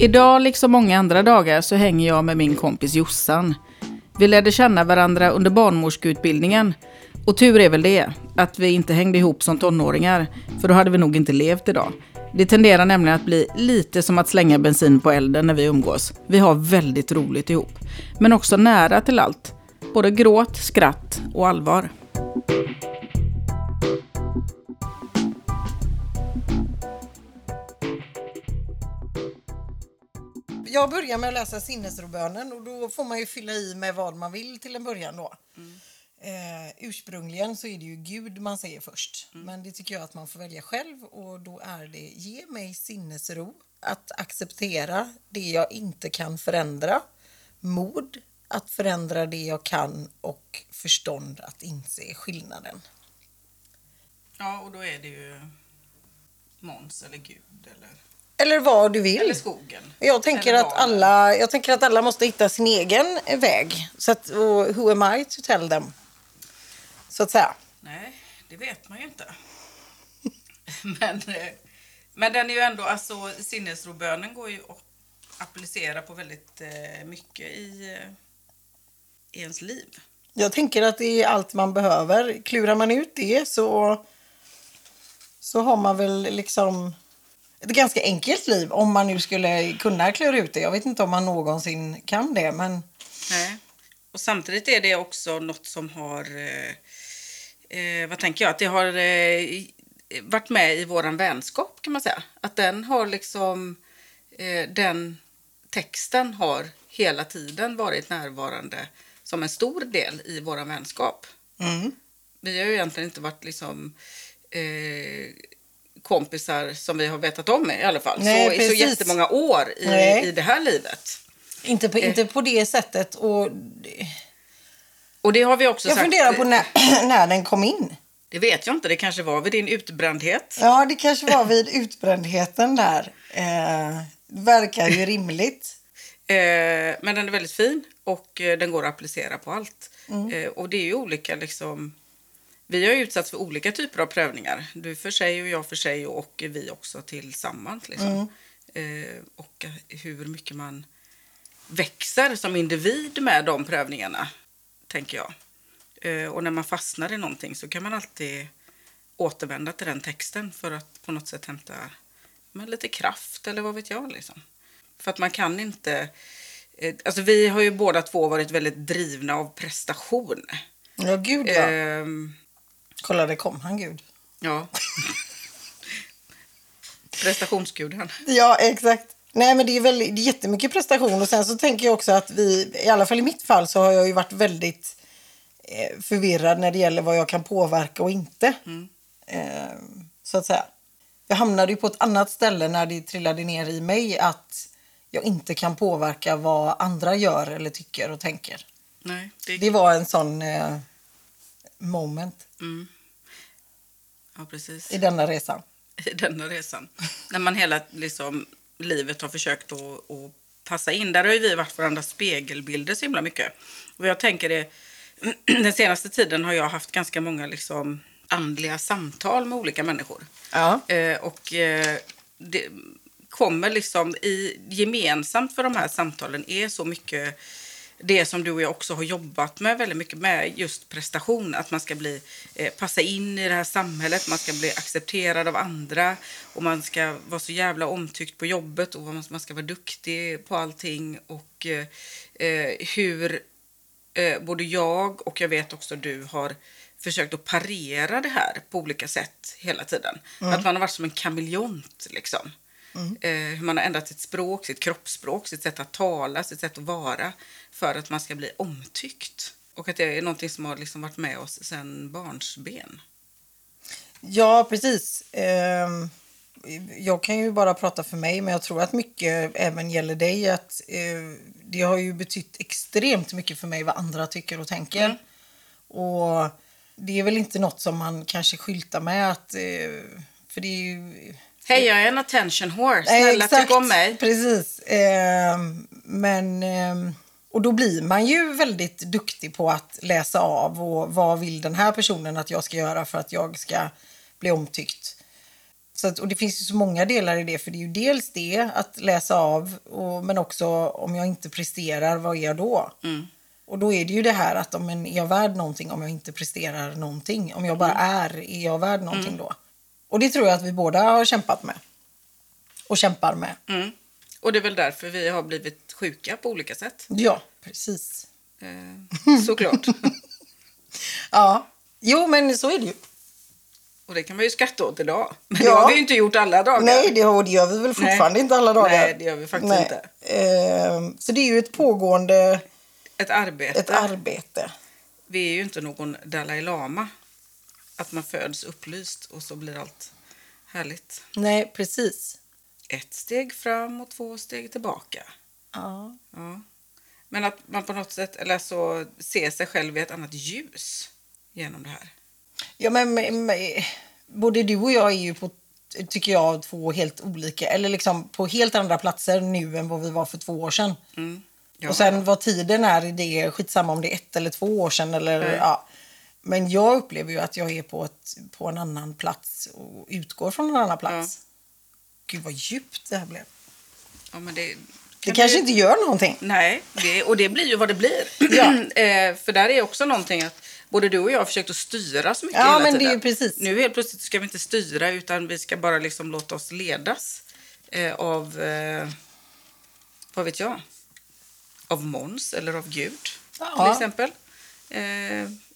Idag, liksom många andra dagar, så hänger jag med min kompis Jossan. Vi lärde känna varandra under barnmorskeutbildningen. Och tur är väl det, att vi inte hängde ihop som tonåringar, för då hade vi nog inte levt idag. Det tenderar nämligen att bli lite som att slänga bensin på elden när vi umgås. Vi har väldigt roligt ihop, men också nära till allt. Både gråt, skratt och allvar. Jag börjar med att läsa sinnesrobönen, och då får man ju fylla i med vad man vill till en början då. Mm. Ursprungligen så är det ju Gud man säger först, men det tycker jag att man får välja själv, och då är det: ge mig sinnesro att acceptera det jag inte kan förändra, mod att förändra det jag kan och förstånd att inse skillnaden. Ja, och då är det ju Måns eller Gud eller vad du vill. Eller skogen. Jag tänker att alla måste hitta sin egen väg. Så att, och who am I to tell them? Så att säga. Nej, det vet man ju inte. men den är ju ändå, alltså, sinnesrobönen går ju att applicera på väldigt mycket i ens liv. Jag tänker att det är allt man behöver. Klurar man ut det så har man väl liksom ett ganska enkelt liv, om man nu skulle kunna klura ut det. Jag vet inte om man någonsin kan det, men... Nej. Och samtidigt är det också något som har... vad tänker jag? Att det har varit med i våran vänskap, kan man säga. Att den har liksom... den texten har hela tiden varit närvarande som en stor del i våran vänskap. Mm. Vi har ju egentligen inte varit liksom... kompisar som vi har vetat om i alla fall. Nej, så jättemånga år i det här livet. Inte på det sättet. Och det har vi också sagt. Jag funderar på när den kom in. Det vet jag inte. Det kanske var vid din utbrändhet. Ja, det kanske var vid utbrändheten där. Verkar ju rimligt. Men den är väldigt fin. Och den går att applicera på allt. Mm. Och det är ju olika liksom... Vi har utsatts för olika typer av prövningar. Du för sig och jag för sig, och vi också tillsammans. Liksom. Och hur mycket man växer som individ med de prövningarna, tänker jag. Och när man fastnar i någonting så kan man alltid återvända till den texten för att på något sätt hämta lite kraft eller vad vet jag. Liksom. För att man kan inte... Alltså vi har ju båda två varit väldigt drivna av prestation. Ja, gud ja. Kolla, det kom han, Gud. Ja. Prestationsgud han. Ja, exakt. Nej, men det är jättemycket prestation. Och sen så tänker jag också att vi, i alla fall i mitt fall, så har jag ju varit väldigt förvirrad när det gäller vad jag kan påverka och inte. Mm. Så att säga. Jag hamnade ju på ett annat ställe när det trillade ner i mig att jag inte kan påverka vad andra gör eller tycker och tänker. Nej. Det var en sån... moment. Mm. Ja, precis. I denna resan. När man hela liksom, livet har försökt att passa in. Där har ju vi varit varandras spegelbilder så himla mycket. Och jag tänker det, den senaste tiden har jag haft ganska många liksom, andliga samtal med olika människor. Ja. Och det kommer liksom gemensamt för de här samtalen är så mycket... Det som du och jag också har jobbat med väldigt mycket med, just prestation. Att man ska bli, passa in i det här samhället. Man ska bli accepterad av andra. Och man ska vara så jävla omtyckt på jobbet. Och man ska vara duktig på allting. Och hur både jag och jag vet också du har försökt att parera det här på olika sätt hela tiden. Mm. Att man har varit som en kameleont liksom. Mm. Hur man har ändrat sitt språk, sitt kroppsspråk, sitt sätt att tala, sitt sätt att vara för att man ska bli omtyckt. Och att det är någonting som har liksom varit med oss sedan barnsben. Ja, precis. Jag kan ju bara prata för mig, men jag tror att mycket även gäller dig. Att det har ju betytt extremt mycket för mig vad andra tycker och tänker. Mm. Och det är väl inte något som man kanske skyltar med att... För det är ju... Hej, jag är en attention whore. Snälla, tyck om mig. Precis. Och då blir man ju väldigt duktig på att läsa av. Och vad vill den här personen att jag ska göra för att jag ska bli omtyckt. Så att, och det finns ju så många delar i det, för det är ju dels det att läsa av, men också om jag inte presterar, vad är jag då? Mm. Och då är det ju det här att om är jag värd någonting om jag inte presterar någonting? Om jag bara är jag värd någonting då? Och det tror jag att vi båda har kämpat med. Och kämpar med. Mm. Och det är väl därför vi har blivit sjuka på olika sätt. Ja, precis. Såklart. Ja, jo men så är det ju. Och det kan man ju skratta åt idag. Men det har vi ju inte gjort alla dagar. Nej, det gör vi väl fortfarande inte alla dagar. Nej, det gör vi faktiskt inte. Så det är ju ett pågående... Ett arbete. Vi är ju inte någon Dalai Lama. Att man föds upplyst och så blir allt härligt. Nej, precis. 1 steg fram och 2 steg tillbaka. Ja. Men att man på något sätt eller så ser sig själv i ett annat ljus genom det här. Ja, men både du och jag är ju på, tycker jag, 2 helt olika. Eller liksom på helt andra platser nu än vad vi var för 2 år sedan. Mm. Ja. Och sen vad tiden är i det, skitsamma om det är 1 eller 2 år sedan. Eller, ja. Men jag upplever ju att jag är på en annan plats och utgår från en annan plats. Ja. Gud vad djupt det här blev. Ja, men det kanske inte gör någonting. Nej, och det blir ju vad det blir. Ja. För där är också någonting att både du och jag har försökt att styra så mycket hela tiden. Det är ju precis. Nu helt plötsligt ska vi inte styra utan vi ska bara liksom låta oss ledas av, vad vet jag, av Måns eller av Gud till exempel.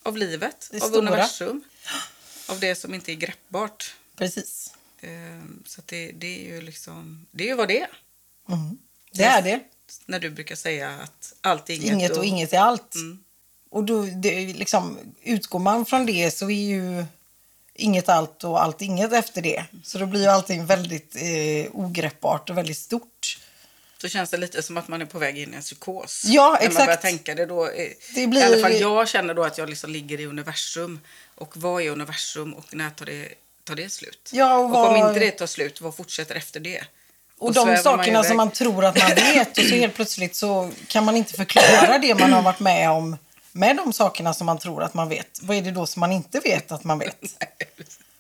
Av livet, av stora. Universum, av det som inte är greppbart. Precis. Så att det är ju liksom, det är ju vad det är. Mm. Det är det. När du brukar säga att allt är inget. Inget och inget är allt. Mm. Och då liksom, utgår man från det så är ju inget allt och allt inget efter det. Så då blir ju allting väldigt ogreppbart och väldigt stort. Så känns det lite som att man är på väg in i en psykos. Ja, exakt. När man börjar tänka det då. Det blir... I alla fall jag känner då att jag liksom ligger i universum. Och vad är universum och när tar det slut? Ja, och om inte det tar slut, vad fortsätter efter det? Och de sakerna som man tror att man vet och så helt plötsligt så kan man inte förklara det man har varit med om med de sakerna som man tror att man vet. Vad är det då som man inte vet att man vet?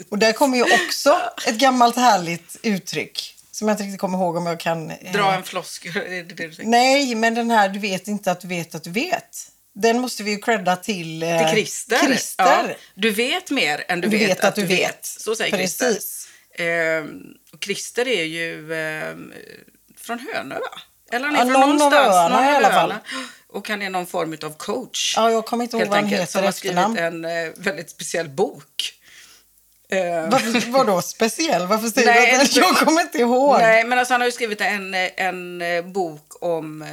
Och där kommer ju också ett gammalt härligt uttryck som jag inte riktigt kommer ihåg om jag kan... Dra en floskel, är det det du tänker? Nej, men den här du vet inte att du vet att du vet. Den måste vi ju credda till... till Krister. Ja. Du vet mer än du vet att du vet. Så säger Krister. Precis. Och Krister är ju från Hönö, va? Eller han är från någonstans i alla fall. Och han är någon form av coach. Ja, jag kommer inte ihåg vad han heter. Som har skrivit en väldigt speciell bok. Vadå speciell? Varför säger du att jag kommer inte ihåg? Nej, men alltså han har ju skrivit en bok om...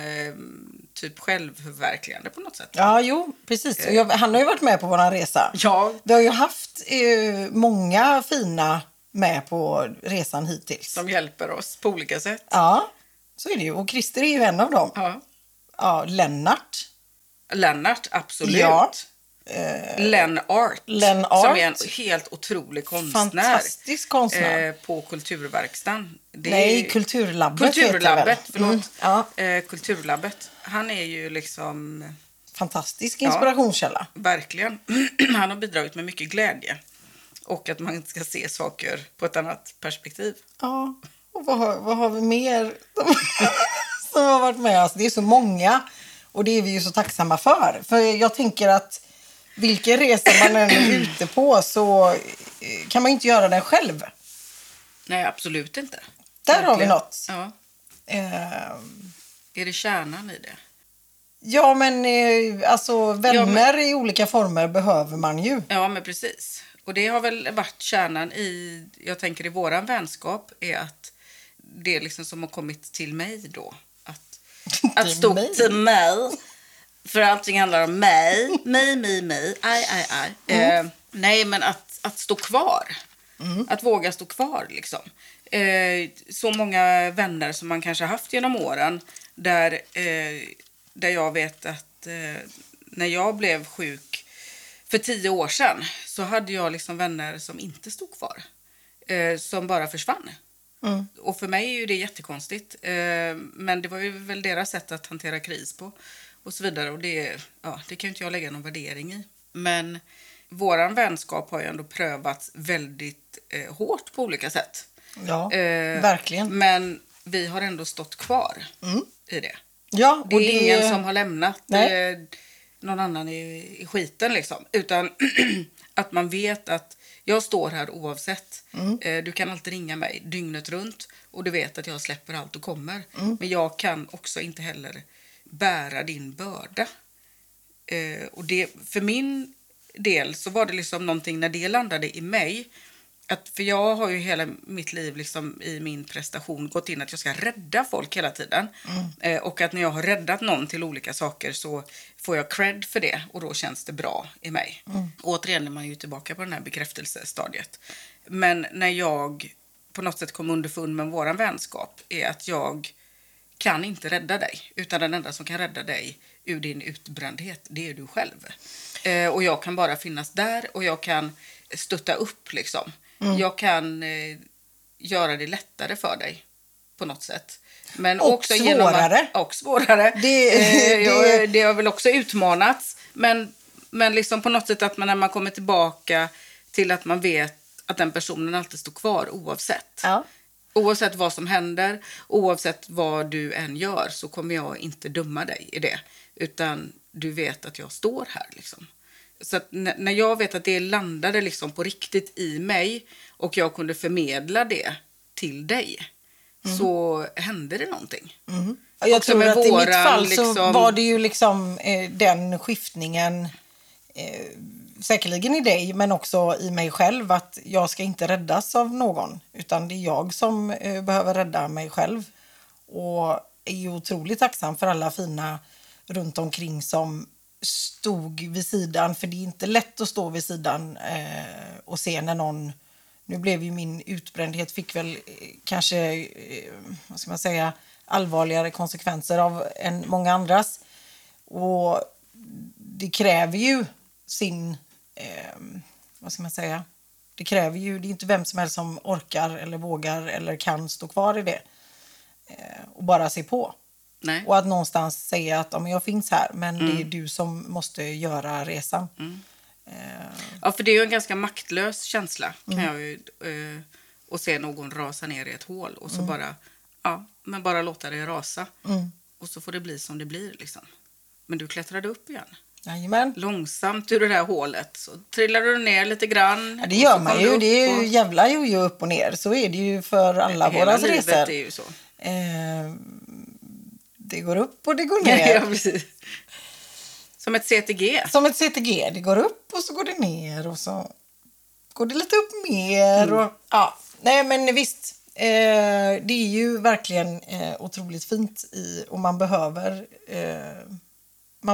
typ självförverkligande på något sätt. Ja, jo, precis. Och han har ju varit med på våran resa. Ja. Vi har ju haft många fina med på resan hittills. Som hjälper oss på olika sätt. Ja, så är det ju. Och Krister är ju en av dem. Ja. Ja, Lennart, absolut. Ja. Lennart. Som är en helt otrolig konstnär. Fantastisk konstnär. På kulturverkstan. Kulturlabbet. Han är ju liksom... Fantastisk inspirationskälla. Ja, verkligen. Han har bidragit med mycket glädje. Och att man ska se saker på ett annat perspektiv. Ja, och vad har vi mer som har varit med oss? Det är så många och det är vi ju så tacksamma för. För jag tänker att vilken resa man än är ute på så kan man inte göra den själv. Nej, absolut inte. Där verkligen. Har vi något. Ja. Är det kärnan i det? Ja, men alltså vänner i olika former behöver man ju. Ja, men precis. Och det har väl varit kärnan i, jag tänker i våran vänskap, är att det är liksom som har kommit till mig då. Att stå till mig. För allting handlar om mig, aj. Nej, men att stå kvar. Mm. Att våga stå kvar liksom. Så många vänner som man kanske haft genom åren där jag vet att när jag blev sjuk för 10 år sedan så hade jag liksom vänner som inte stod kvar. Som bara försvann. Mm. Och för mig är ju det jättekonstigt. Men det var ju väl deras sätt att hantera kris på och så vidare. Och det kan ju inte jag lägga någon värdering i. Men våran vänskap har ju ändå prövats väldigt hårt på olika sätt. Ja, verkligen. Men vi har ändå stått kvar i det. Ja, och det är ingen som har lämnat någon annan i skiten liksom. Utan att man vet att jag står här oavsett. Du kan alltid ringa mig dygnet runt. Och du vet att jag släpper allt och kommer. Men jag kan också inte heller bära din börda. Och det, för min del så var det liksom någonting när det landade i mig. Att, för jag har ju hela mitt liv liksom i min prestation gått in att jag ska rädda folk hela tiden. Och att när jag har räddat någon till olika saker så får jag cred för det. Och då känns det bra i mig. Återigen är man ju tillbaka på den här bekräftelsestadiet. Men när jag på något sätt kom underfund med våran vänskap är att jag kan inte rädda dig. Utan den enda som kan rädda dig ur din utbrändhet, det är du själv. Och jag kan bara finnas där och jag kan stötta upp liksom. Jag kan göra det lättare för dig på något sätt. Men och också svårare. Svårare. Det har väl också utmanats. Men liksom på något sätt att man, när man kommer tillbaka till att man vet att den personen alltid står kvar oavsett. Ja. Oavsett vad som händer, oavsett vad du än gör så kommer jag inte döma dig i det. Utan du vet att jag står här liksom. Så att när jag vet att det landade liksom på riktigt i mig och jag kunde förmedla det till dig så hände det någonting. Jag tror att i mitt fall liksom, så var det ju liksom den skiftningen säkerligen i dig men också i mig själv att jag ska inte räddas av någon utan det är jag som behöver rädda mig själv. Och är ju otroligt tacksam för alla fina runt omkring som stod vid sidan, för det är inte lätt att stå vid sidan och se när någon, nu blev ju min utbrändhet fick väl kanske vad ska man säga, allvarligare konsekvenser av än många andras och det kräver ju sin vad ska man säga, det kräver ju, det är inte vem som helst som orkar eller vågar eller kan stå kvar i det och bara se på. Nej. Och att någonstans säga att ja, men jag finns här men det är du som måste göra resan. Ja, för det är ju en ganska maktlös känsla kan jag ju, och se någon rasa ner i ett hål och så bara, ja, men bara låta det rasa och så får det bli som det blir liksom. Men du klättrade upp igen. Jajamän. Långsamt ur det där hålet så trillar du ner lite grann. Ja, det gör man ju, det är ju jävla ju upp och ner, så är det ju för alla våra resor. Hela livet är ju så. Det går upp och det går ner. Ja, precis. Som ett CTG. Som ett CTG. Det går upp och så går det ner. Och så går det lite upp mer. Och, ja. Nej, men visst. Det är ju verkligen otroligt fint. Och man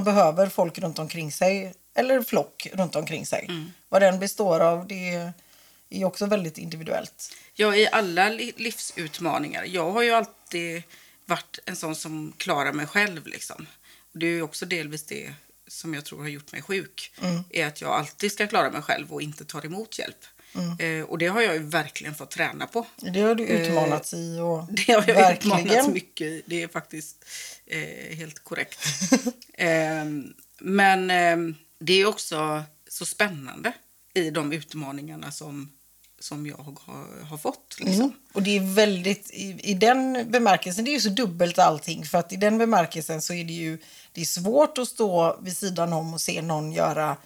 behöver folk runt omkring sig. Eller flock runt omkring sig. Vad den består av, det är också väldigt individuellt. Ja, i alla livsutmaningar. Jag har ju alltid varit en sån som klarar mig själv liksom. Och det är ju också delvis det som jag tror har gjort mig sjuk. Är att jag alltid ska klara mig själv och inte tar emot hjälp. Och det har jag ju verkligen fått träna på. Det har du utmanats i och det har jag verkligen utmanats mycket i. Det är faktiskt helt korrekt. Men det är också så spännande i de utmaningarna som jag har fått. Liksom. Och det är väldigt, i den bemärkelsen, det är ju så dubbelt allting. För att i den bemärkelsen så är det ju, det är svårt att stå vid sidan om och se någon göra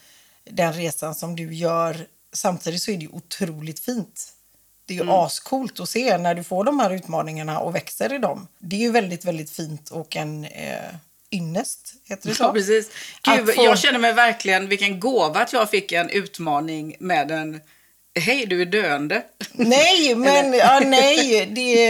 den resan som du gör. Samtidigt så är det ju otroligt fint. Det är ju ascoolt att se när du får de här utmaningarna och växer i dem. Det är ju väldigt, väldigt fint och en ynnest, heter det så? Ja, precis. Gud, få... Jag känner mig verkligen, vilken gåva att jag fick en utmaning med en... Hej, du är döende. Nej, men ja, nej, det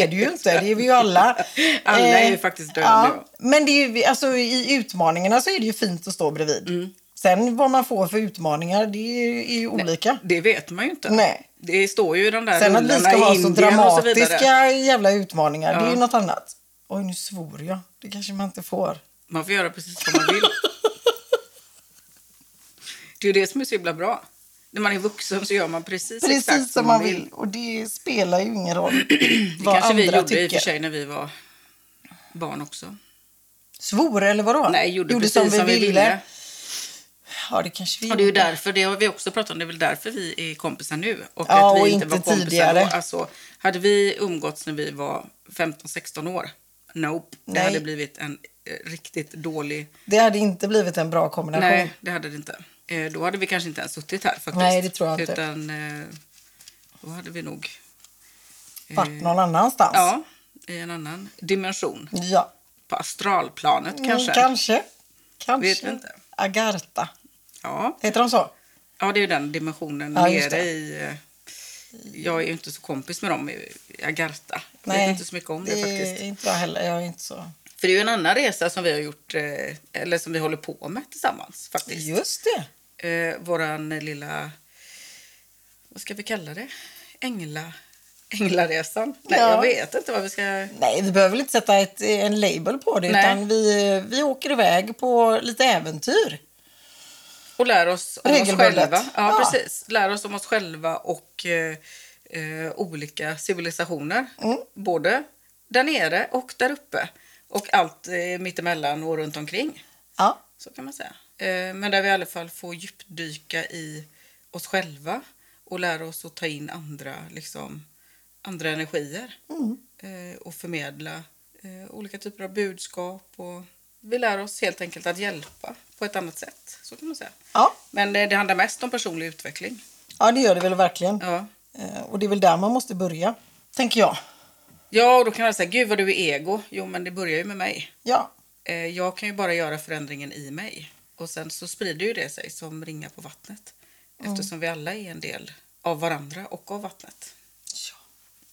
är du ju inte. Det är vi ju alla. Alla är ju faktiskt döende. Ja, men det är, alltså, i utmaningarna så är det ju fint att stå bredvid. Sen vad man får för utmaningar, det är ju olika. Det vet man ju inte. Nej. Det står ju i de där sen att vi ska ha så dramatiska jävla utmaningar, det är ju något annat. Oj, nu svor jag. Det kanske man inte får. Man får göra precis vad man vill. Det är ju det som är så himla bra. När man är vuxen så gör man precis exakt som man vill. Och det spelar ju ingen roll vad kanske andra vi gjorde tycker. I och för sig när vi var barn också. Svor eller vadå? Nej, gjorde precis som vi ville. Ja, det kanske vi är. Och det är ju därför, det har vi också pratat om, det är väl därför vi är kompisar nu. Och ja, att vi och inte var kompisar tidigare. Alltså, hade vi umgåtts när vi var 15-16 år? Nope. Det hade blivit en riktigt dålig... Det hade inte blivit en bra kombination. Nej, det hade det inte. Då hade vi kanske inte ens suttit här faktiskt. Nej, det tror jag inte. Utan då hade vi nog... varit någon annanstans. Ja, i en annan dimension. Ja. På astralplanet kanske. Kanske. Vet vi inte. Agartha. Ja. Heter de så? Ja, det är ju den dimensionen nere i... Jag är ju inte så kompis med dem i Agartha. Jag vet inte så mycket om det faktiskt. Nej, inte jag heller. Jag är inte så... För det är ju en annan resa som vi har gjort, eller som vi håller på med tillsammans faktiskt. Just det. Våran lilla, vad ska vi kalla det? Änglaresan. Nej, ja. Jag vet inte vad vi ska... Nej, vi behöver inte sätta en label på det. Nej. Utan vi åker iväg på lite äventyr. Och lär oss om oss själva. Ja, precis. Lär oss om oss själva och olika civilisationer. Mm. Både där nere och där uppe. Och allt mittemellan och runt omkring. Ja. Så kan man säga. Men där vi i alla fall får djupdyka i oss själva. Och lära oss att ta in andra energier. Mm. Och förmedla olika typer av budskap. Och vi lär oss helt enkelt att hjälpa på ett annat sätt. Så kan man säga. Ja. Men det handlar mest om personlig utveckling. Ja, det gör det väl verkligen. Ja. Och det är väl där man måste börja, tänker jag. Ja, och då kan man säga, gud vad du är ego. Jo, men det börjar ju med mig. Ja. Jag kan ju bara göra förändringen i mig. Och sen så sprider ju det sig som ringar på vattnet. Mm. Eftersom vi alla är en del av varandra och av vattnet. Ja,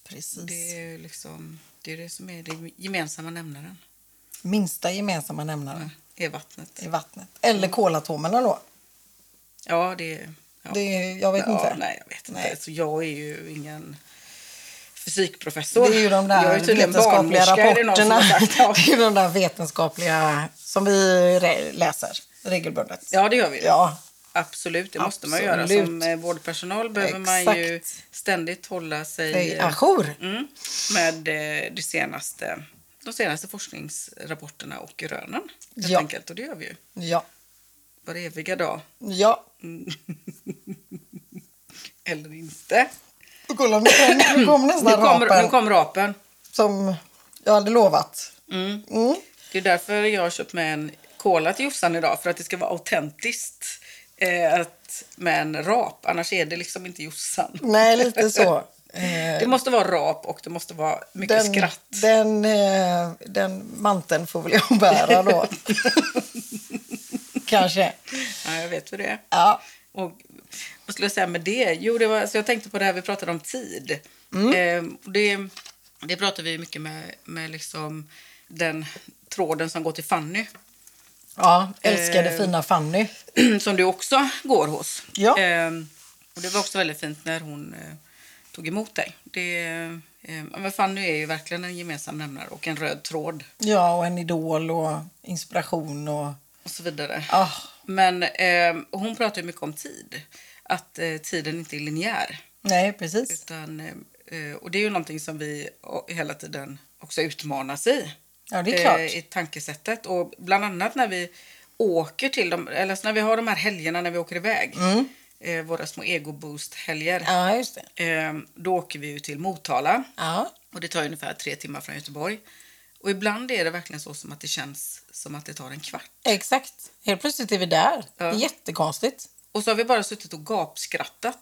precis. Det är ju liksom, det är det som är den gemensamma nämnaren. Minsta gemensamma nämnaren. Ja, är vattnet. Eller kolatomerna då. Ja, jag vet inte. Nej, jag vet inte. Så jag är ju ingen... fysikprofessor. Det är ju de där vetenskapliga rapporterna. Det är de där vetenskapliga som vi läser regelbundet. Ja, det gör vi. Ja. Absolut, det måste man göra. Som vårdpersonal behöver man ju ständigt hålla sig ajour med de senaste forskningsrapporterna och rönen. Helt enkelt, och det gör vi ju. Ja. Var eviga dag. Ja. Eller inte. Och kolla, nu kom rapen. Som jag hade lovat. Mm. Mm. Det är därför jag har köpt med en cola till Jossan idag. För att det ska vara autentiskt med en rap. Annars är det liksom inte Jossan. Nej, lite så. Det måste vara rap och det måste vara mycket skratt. Den manteln får väl jag bära då. Kanske. Ja, jag vet hur det är. Ja. Och vad skulle jag säga med det? Jo, det var, så jag tänkte på det här vi pratade om tid. Mm. Det pratar vi mycket med liksom den tråden som går till Fanny. Ja, älskade fina Fanny. Som du också går hos. Ja. Och det var också väldigt fint när hon tog emot dig. Men Fanny är ju verkligen en gemensam nämnare och en röd tråd. Ja, och en idol och inspiration och så vidare. Ja. Men hon pratar ju mycket om tid. Att tiden inte är linjär. Nej, precis. Utan, och det är ju någonting som vi hela tiden också utmanas i. Ja, det är klart. I tankesättet. Och bland annat när vi åker till dem, eller när vi har de här helgerna när vi åker iväg. Mm. Våra små ego-boost-helger. Ja, just det. Då åker vi ju till Motala. Ja. Och det tar ungefär 3 timmar från Göteborg. Och ibland är det verkligen så som att det känns som att det tar en kvart. Exakt. Helt plötsligt är vi där. Ja. Jättekonstigt. Och så har vi bara suttit och gapskrattat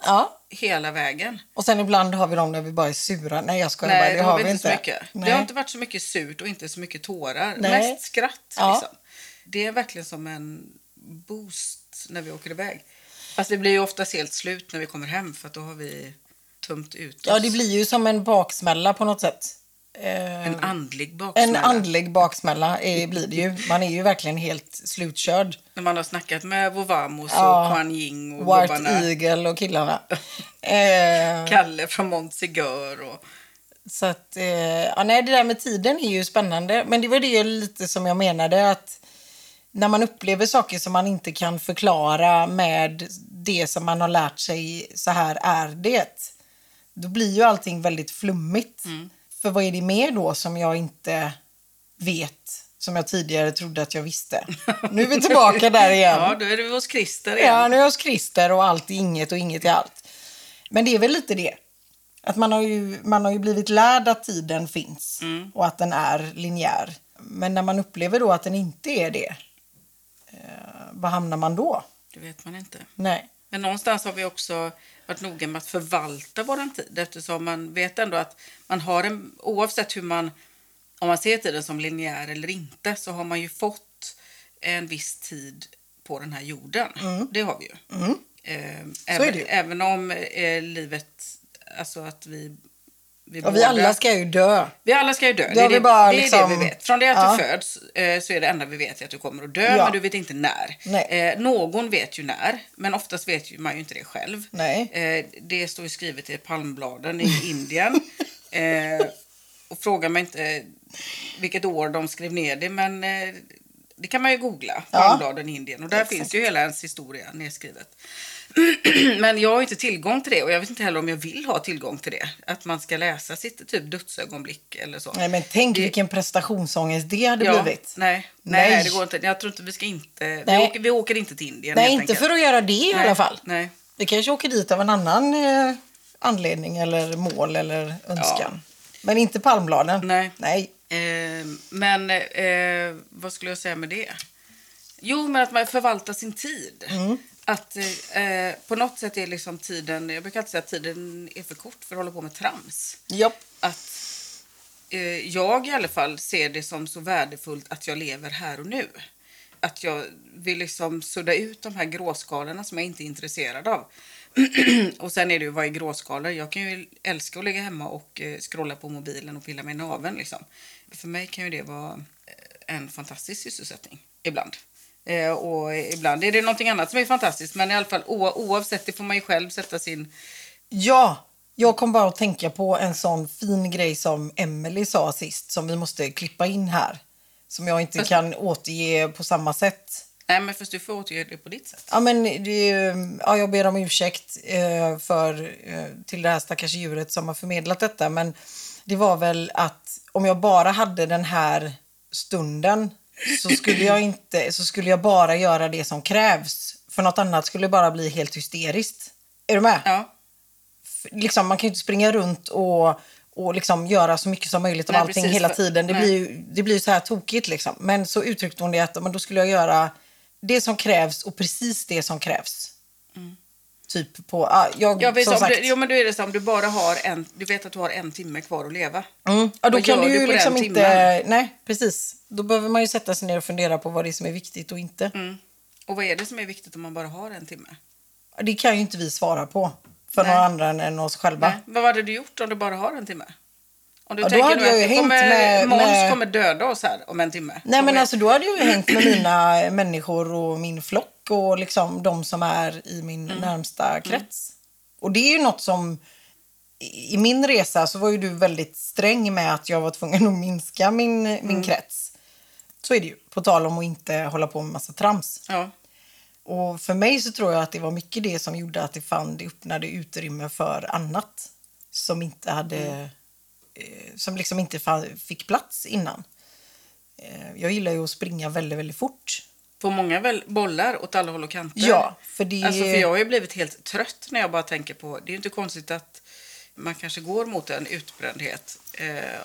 hela vägen. Och sen ibland har vi dem när vi bara är sura. Nej, jag skojar. Nej, det har vi inte. Så mycket. Nej. Det har inte varit så mycket surt och inte så mycket tårar. Nej. Mest skratt. Ja. Liksom. Det är verkligen som en boost när vi åker iväg. Fast det blir ju oftast helt slut när vi kommer hem. För att då har vi tömt ut oss. Ja, det blir ju som en baksmälla på något sätt. En andlig baksmälla. Blir det ju. Man är ju verkligen helt slutkörd. När man har snackat med Vovamos och Kuan och White Eagle och killarna. Kalle från Montségur och... Så att, det där med tiden är ju spännande. Men det var det lite som jag menade, att när man upplever saker som man inte kan förklara med det som man har lärt sig, så här är det. Då blir ju allting väldigt flummigt. Mm. För vad är det mer då som jag inte vet som jag tidigare trodde att jag visste. Nu är vi tillbaka där igen. Ja, då är du hos Krister igen. Ja, nu är jag hos Krister och allt är inget och inget är allt. Men det är väl lite det. Att man har ju blivit lärd att tiden finns och att den är linjär. Men när man upplever då att den inte är det, vad hamnar man då? Det vet man inte. Nej. Men någonstans har vi också varit noga med att förvalta vår tid, eftersom man vet ändå att man har en, oavsett hur man, om man ser tiden som linjär eller inte, så har man ju fått en viss tid på den här jorden. Mm. Det har vi ju. Mm. Även om livet, alltså att vi båda, alla ska ju dö. Vi alla ska ju dö. Det är det vi vet. Från det att du föds så är det enda vi vet att du kommer att dö, men du vet inte när. Någon vet ju när, men oftast vet man ju inte det själv. Nej. Det står ju skrivet i palmbladen i Indien. Och fråga mig inte vilket år de skrev ner det, men det kan man ju googla. Palmbladen i Indien. Och där finns ju hela ens historia nedskrivet. Men jag har inte tillgång till det, och jag vet inte heller om jag vill ha tillgång till det. Att man ska läsa sitt typ dödsögonblick eller så. Nej, men tänk vilken prestationsångest det hade blivit. Nej, det går inte. Jag tror inte vi ska vi åker inte till Indien. Nej, inte för att göra det i alla fall. Nej. Vi kanske åker dit av en annan anledning eller mål eller önskan. Ja. Men inte palmbladen. Nej. Men vad skulle jag säga med det? Jo, men att man förvaltar sin tid. Mm. Att på något sätt är liksom tiden... Jag brukar alltid säga att tiden är för kort för att hålla på med trams. Yep. Att jag i alla fall ser det som så värdefullt att jag lever här och nu. Att jag vill liksom sudda ut de här gråskalarna som jag inte är intresserad av. Och sen är det ju, vad är gråskalor? Jag kan ju älska att ligga hemma och scrolla på mobilen och pilla mig i naveln. Liksom. För mig kan ju det vara en fantastisk sysselsättning ibland. Och ibland är det någonting annat som är fantastiskt, men i alla fall oavsett det får man ju själv sätta sin... Ja, jag kom bara att tänka på en sån fin grej som Emelie sa sist, som vi måste klippa in här, som jag inte kan återge på samma sätt. Nej, men först du får återge det på ditt sätt. Ja, men jag ber om ursäkt till det här stackars djuret som har förmedlat detta, men det var väl att om jag bara hade den här stunden, så skulle jag bara göra det som krävs. För något annat skulle bara bli helt hysteriskt. Är du med? Ja. Liksom, man kan ju inte springa runt och liksom göra så mycket som möjligt av allting hela tiden. Det blir ju så här tokigt liksom. Men så uttryckte hon det att men då skulle jag göra det som krävs och precis det som krävs. Mm. Typ på... men då är det så, om du bara har du vet att du har en timme kvar att leva. Mm. Ja, då kan du ju liksom inte... Nej, precis. Då behöver man ju sätta sig ner och fundera på vad det är som är viktigt och inte. Mm. Och vad är det som är viktigt om man bara har en timme? Det kan ju inte vi svara på för några andra än oss själva. Nej. Vad hade du gjort om du bara har en timme? Om du tänker då att Måns kommer döda oss här om en timme. Nej, men alltså då hade jag ju hängt med mina människor och min flock och liksom de som är i min närmsta krets. Mm. Och det är ju något som... I min resa så var ju du väldigt sträng med att jag var tvungen att minska min krets. Så är det ju, på tal om att inte hålla på med massa trams. Ja. Och för mig så tror jag att det var mycket det som gjorde att det öppnade utrymme för annat som inte hade... som liksom inte fick plats innan. Jag gillar ju att springa väldigt, väldigt fort. På många bollar åt alla håll och kanter. Ja, för jag har ju blivit helt trött när jag bara tänker på... Det är ju inte konstigt att man kanske går mot en utbrändhet.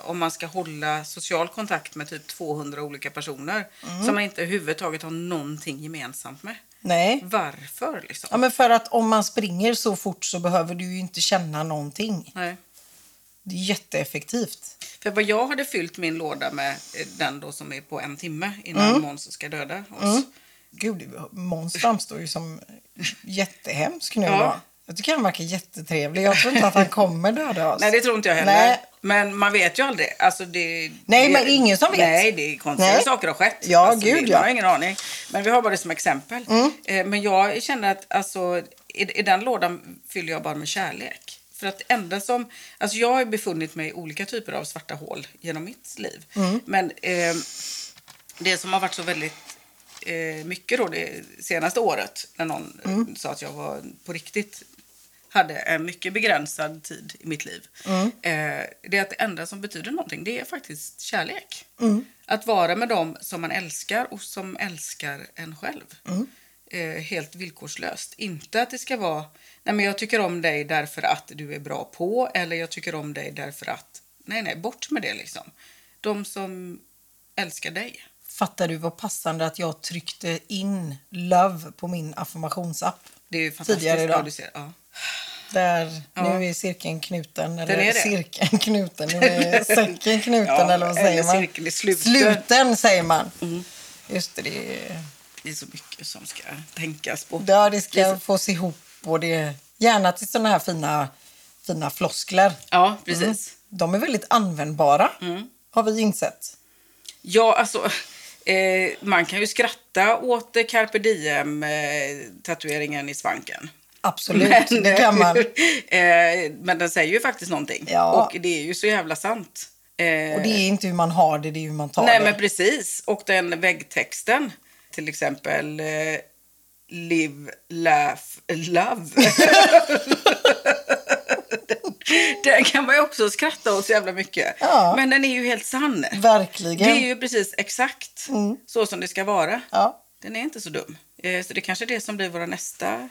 Om man ska hålla social kontakt med typ 200 olika personer. Som man inte överhuvudtaget har någonting gemensamt med. Nej. Varför liksom? Ja, men för att om man springer så fort så behöver du ju inte känna någonting. Nej. Det är jätteeffektivt. För vad jag hade fyllt min låda med, den då som är på en timme innan Måns ska döda oss. Mm. Gud, Måns framstår ju som jättehemsk nu då. Jag tycker han verkar jättetrevlig. Jag tror inte att han kommer döda oss. Nej, det tror inte jag heller. Nej. Men man vet ju aldrig. Alltså men ingen som vet. Nej, det är konstiga saker har skett. Ja, alltså, gud ja. Jag har ingen aning. Men vi har bara det som exempel. Men jag känner att alltså, i den lådan fyller jag bara med kärlek. För att alltså jag har befunnit mig i olika typer av svarta hål genom mitt liv. Mm. Men det som har varit så väldigt mycket då det senaste året, när någon sa att jag var på riktigt hade en mycket begränsad tid i mitt liv. Det är att det enda som betyder någonting, det är faktiskt kärlek. Mm. Att vara med dem som man älskar och som älskar en själv. Mm. Helt villkorslöst. Inte att det ska vara, nej men jag tycker om dig därför att du är bra på. Eller jag tycker om dig därför att, nej bort med det liksom. De som älskar dig. Fattar du vad passande att jag tryckte in love på min affirmationsapp? Det är ju fantastiskt vad du ser, ja. Där, ja. Nu är cirkeln knuten, eller är cirkeln knuten, nu är säcken knuten, ja, eller vad säger man? Cirkeln är sluten. Sluten säger man. Mm. Just det, det är så mycket som ska tänkas på. Ja, det ska fås ihop och det, gärna till sådana här fina floskler. Ja, precis. Mm. De är väldigt användbara, har vi insett. Ja, alltså... man kan ju skratta åt Carpe Diem-tatueringen i svanken. Absolut, men, det kan man. Men den säger ju faktiskt någonting. Ja. Och det är ju så jävla sant. Och det är inte hur man har det, det är hur man tar det. Men precis. Och den väggtexten, till exempel... live, laugh, love. Den kan man ju också skratta åt så jävla mycket. Ja. Men den är ju helt sann. Verkligen. Det är ju precis exakt så som det ska vara. Ja. Den är inte så dum. Så det kanske är det som blir våra nästa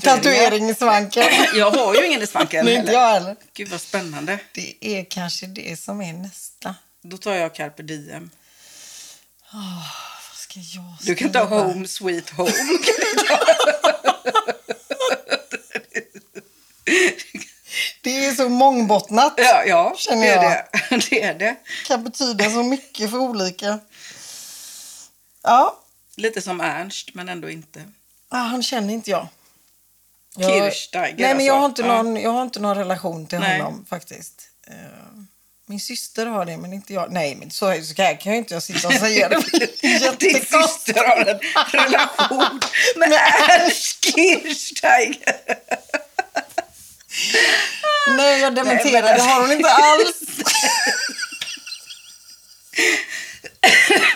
tatuering i svanken. Jag har ju ingen i svanken. Nej, inte jag heller. Gud vad spännande. Det är kanske det som är nästa. Då tar jag Carpe Diem. Vad ska jag skriva? Du kan ta Home Sweet Home. Det är så mångbottnat. Ja, känner jag. Det är det. Kan betyda så mycket för olika. Ja. Lite som Ernst, men ändå inte. Ah, han känner inte jag. Kirchsteiger. Nej, men jag har inte någon relation till honom faktiskt. Min syster har det, men inte jag. Nej, men så kan jag inte sitta och säga det. Din syster har en relation med Ernst Kirchsteiger. Nej, jag dementerar. Det har hon inte alls.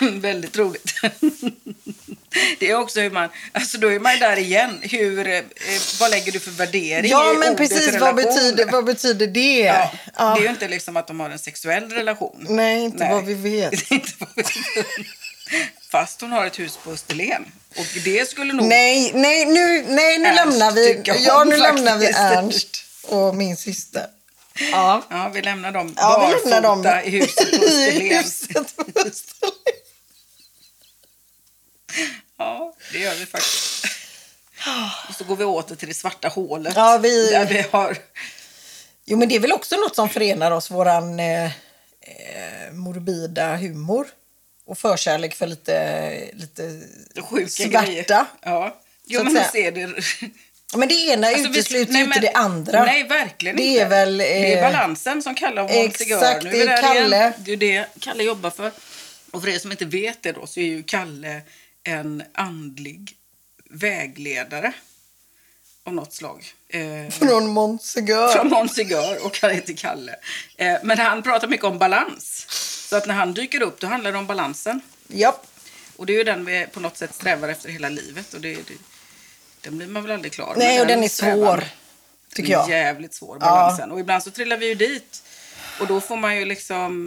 Väldigt roligt. Det är också hur man... Alltså då är man där igen. Vad lägger du för värdering? Ja, men precis. Vad betyder det? Ja, ja. Det är ju inte liksom att de har en sexuell relation. Nej, inte vad vi vet. Inte vad vi vet. Fast hon har ett hus på Österlen. Och det skulle nog... Nej, nu lämnar vi. Ja, nu lämnar vi Ernst. Och min syster. Ja, vi lämnar dem barfota i huset på Österlen. Ja, det gör vi faktiskt. Och så går vi åter till det svarta hålet. Ja, där vi har... Jo, men det är väl också något som förenar oss. Våran morbida humor. Och förkärlek för lite sjuka svarta grejer. Ja, jo, men man ser det... Men det ena utesluter inte det andra. Nej, verkligen det inte. Är väl, det är balansen som Kalle och Montségur. Exakt, det är Kalle. Det är det Kalle jobbar för. Och för er som inte vet det då, så är ju Kalle en andlig vägledare av något slag. Från Montségur. Från Montségur, och han heter Kalle. Men han pratar mycket om balans. Så att när han dyker upp, då handlar det om balansen. Japp. Och det är ju den vi på något sätt strävar efter hela livet. Och det är det. Den blir man väl aldrig klar. Nej, och den är svår, tycker jag. Den är jävligt svår, balansen. Ja. Och ibland så trillar vi ju dit. Och då får man ju liksom...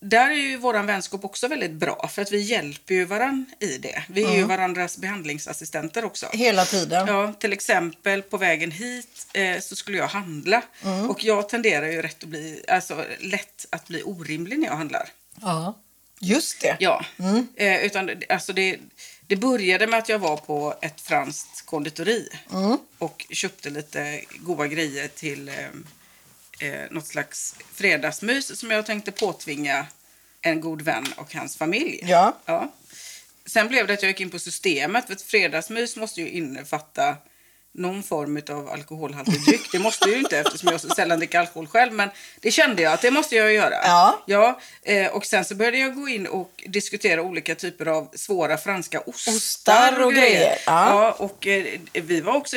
där är ju våran vänskap också väldigt bra. För att vi hjälper ju varandra i det. Vi är ju varandras behandlingsassistenter också. Hela tiden. Ja, till exempel på vägen hit så skulle jag handla. Och jag tenderar ju lätt att bli orimlig när jag handlar. Ja, just det. Ja, utan alltså det började med att jag var på ett franskt konditori och köpte lite goda grejer till något slags fredagsmys som jag tänkte påtvinga en god vän och hans familj. Ja. Sen blev det att jag gick in på systemet, för ett fredagsmys måste ju innefatta någon form av alkoholhaltig dryck. Det måste ju inte, eftersom jag så sällan dricker alkohol själv. Men det kände jag att det måste jag göra. Ja. Och sen så började jag gå in och diskutera olika typer av svåra franska ostar och grejer. Ja, och vi var också,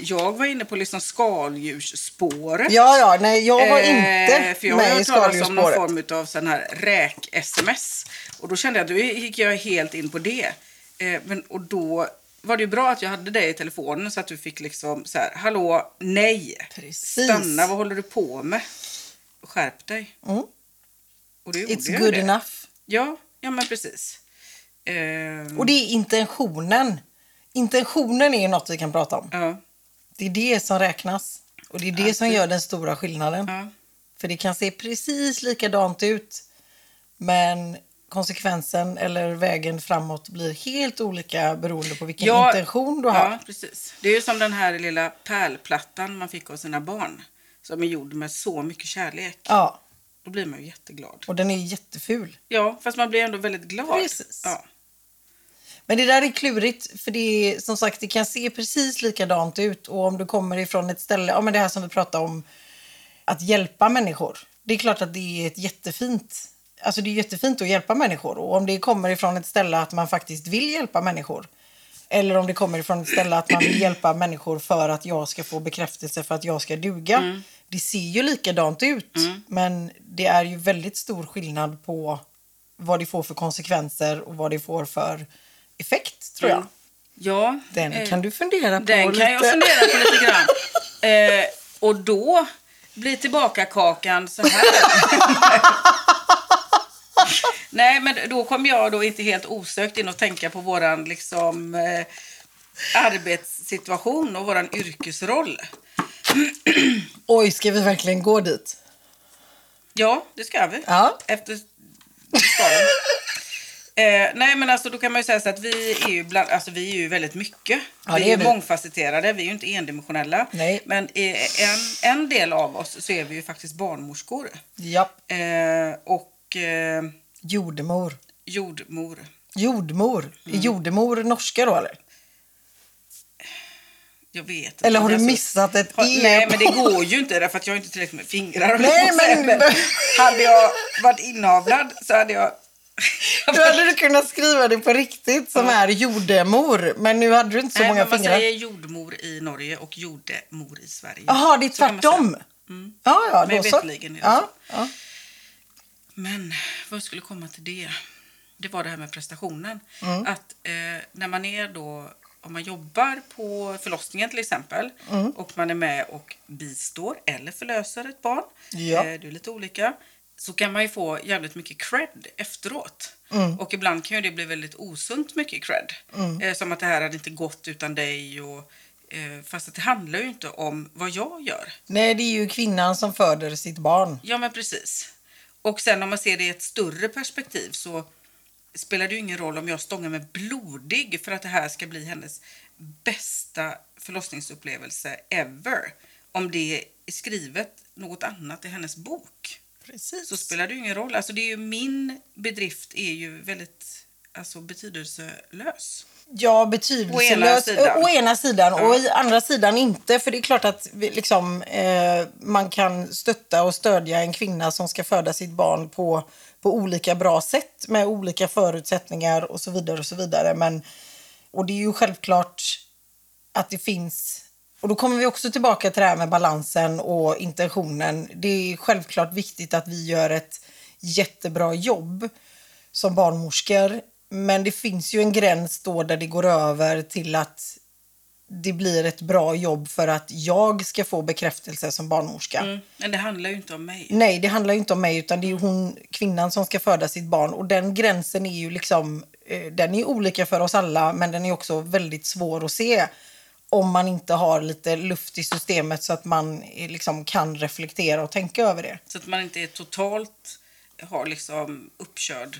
jag var inne på liksom skaldjursspåret. Ja, nej, jag var inte för jag med i skaldjursspåret. För jag har talat om någon form av sån här räk-sms. Och då kände jag att då gick jag helt in på det. Och då... var det ju bra att jag hade dig i telefonen så att du fick liksom så här: hallå, nej. Precis. Stanna, vad håller du på med? Skärp dig. Och det it's good det. Enough. Ja, ja men precis. Och det är intentionen. Intentionen är ju något vi kan prata om. Ja. Det är det som räknas. Och det är det alltså som gör den stora skillnaden. Ja. För det kan se precis likadant ut. Men konsekvensen eller vägen framåt blir helt olika beroende på vilken intention du har. Ja, precis. Det är ju som den här lilla pärlplattan man fick av sina barn. Som är gjord med så mycket kärlek. Ja. Då blir man ju jätteglad. Och den är jätteful. Ja, fast man blir ändå väldigt glad. Precis. Ja. Men det där är klurigt, för det är, som sagt, det kan se precis likadant ut. Och om du kommer ifrån ett ställe, ja men det här som vi pratar om, att hjälpa människor. Det är klart att det är ett jättefint, alltså det är jättefint att hjälpa människor. Och om det kommer ifrån ett ställe att man faktiskt vill hjälpa människor. Eller om det kommer ifrån ett ställe att man vill hjälpa människor för att jag ska få bekräftelse, för att jag ska duga. Mm. Det ser ju likadant ut, men det är ju väldigt stor skillnad på vad det får för konsekvenser och vad det får för effekt, tror jag. Ja. Den kan du fundera på den lite. Den kan jag fundera på lite grann. Och då blir tillbaka kakan så här. Nej, men då kom jag då inte helt osökt in och tänka på våran liksom, arbetssituation och våran yrkesroll. Oj, ska vi verkligen gå dit? Ja, det ska vi. Ja. Efter staden. Nej, men alltså då kan man ju säga så att vi är ju, bland, alltså, vi är ju väldigt mycket. Ja, vi är ju mångfacetterade, vi är ju inte endimensionella. Nej. Men en del av oss så är vi ju faktiskt barnmorskor. Ja. Och jordmor. Jordmor norska då, eller? Jag vet inte. Eller har du missat ett e? Nej, men det går ju inte därför att jag inte tillräckligt med fingrar. Nej, men hade jag varit inavlad så hade jag... Du hade kunnat skriva det på riktigt som är jordemor. Men nu hade du inte så många fingrar. Man säger jordmor i Norge och jordemor i Sverige. Jaha, det är tvärtom. Ja, men då så. Ja. Men vad skulle komma till det? Det var det här med prestationen. Mm. Att när man är då... Om man jobbar på förlossningen till exempel och man är med och bistår eller förlöser ett barn, det är lite olika, så kan man ju få jävligt mycket cred efteråt. Mm. Och ibland kan ju det bli väldigt osunt mycket cred. Som att det här hade inte gått utan dig och... Fast att det handlar ju inte om vad jag gör. Nej, det är ju kvinnan som föder sitt barn. Ja, men precis. Och sen om man ser det i ett större perspektiv så... spelar det ju ingen roll om jag stångar mig blodig för att det här ska bli hennes bästa förlossningsupplevelse ever. Om det är skrivet något annat i hennes bok. Precis. Så spelar det ju ingen roll. Alltså det är ju, min bedrift är ju väldigt alltså, betydelselös. Ja, betydelselös å ena sidan och å andra sidan inte. För det är klart att liksom, man kan stötta och stödja en kvinna som ska föda sitt barn på olika bra sätt med olika förutsättningar och så vidare och så vidare. Men, och det är ju självklart att det finns, och då kommer vi också tillbaka till det här med balansen och intentionen. Det är självklart viktigt att vi gör ett jättebra jobb som barnmorskor, men det finns ju en gräns då där det går över till att det blir ett bra jobb för att jag ska få bekräftelse som barnmorska. Men det handlar ju inte om mig. Nej, det handlar ju inte om mig, utan det är ju kvinnan som ska föda sitt barn. Och den gränsen är ju liksom, den är olika för oss alla, men den är också väldigt svår att se om man inte har lite luft i systemet så att man liksom kan reflektera och tänka över det. Så att man inte är totalt har liksom uppkörd.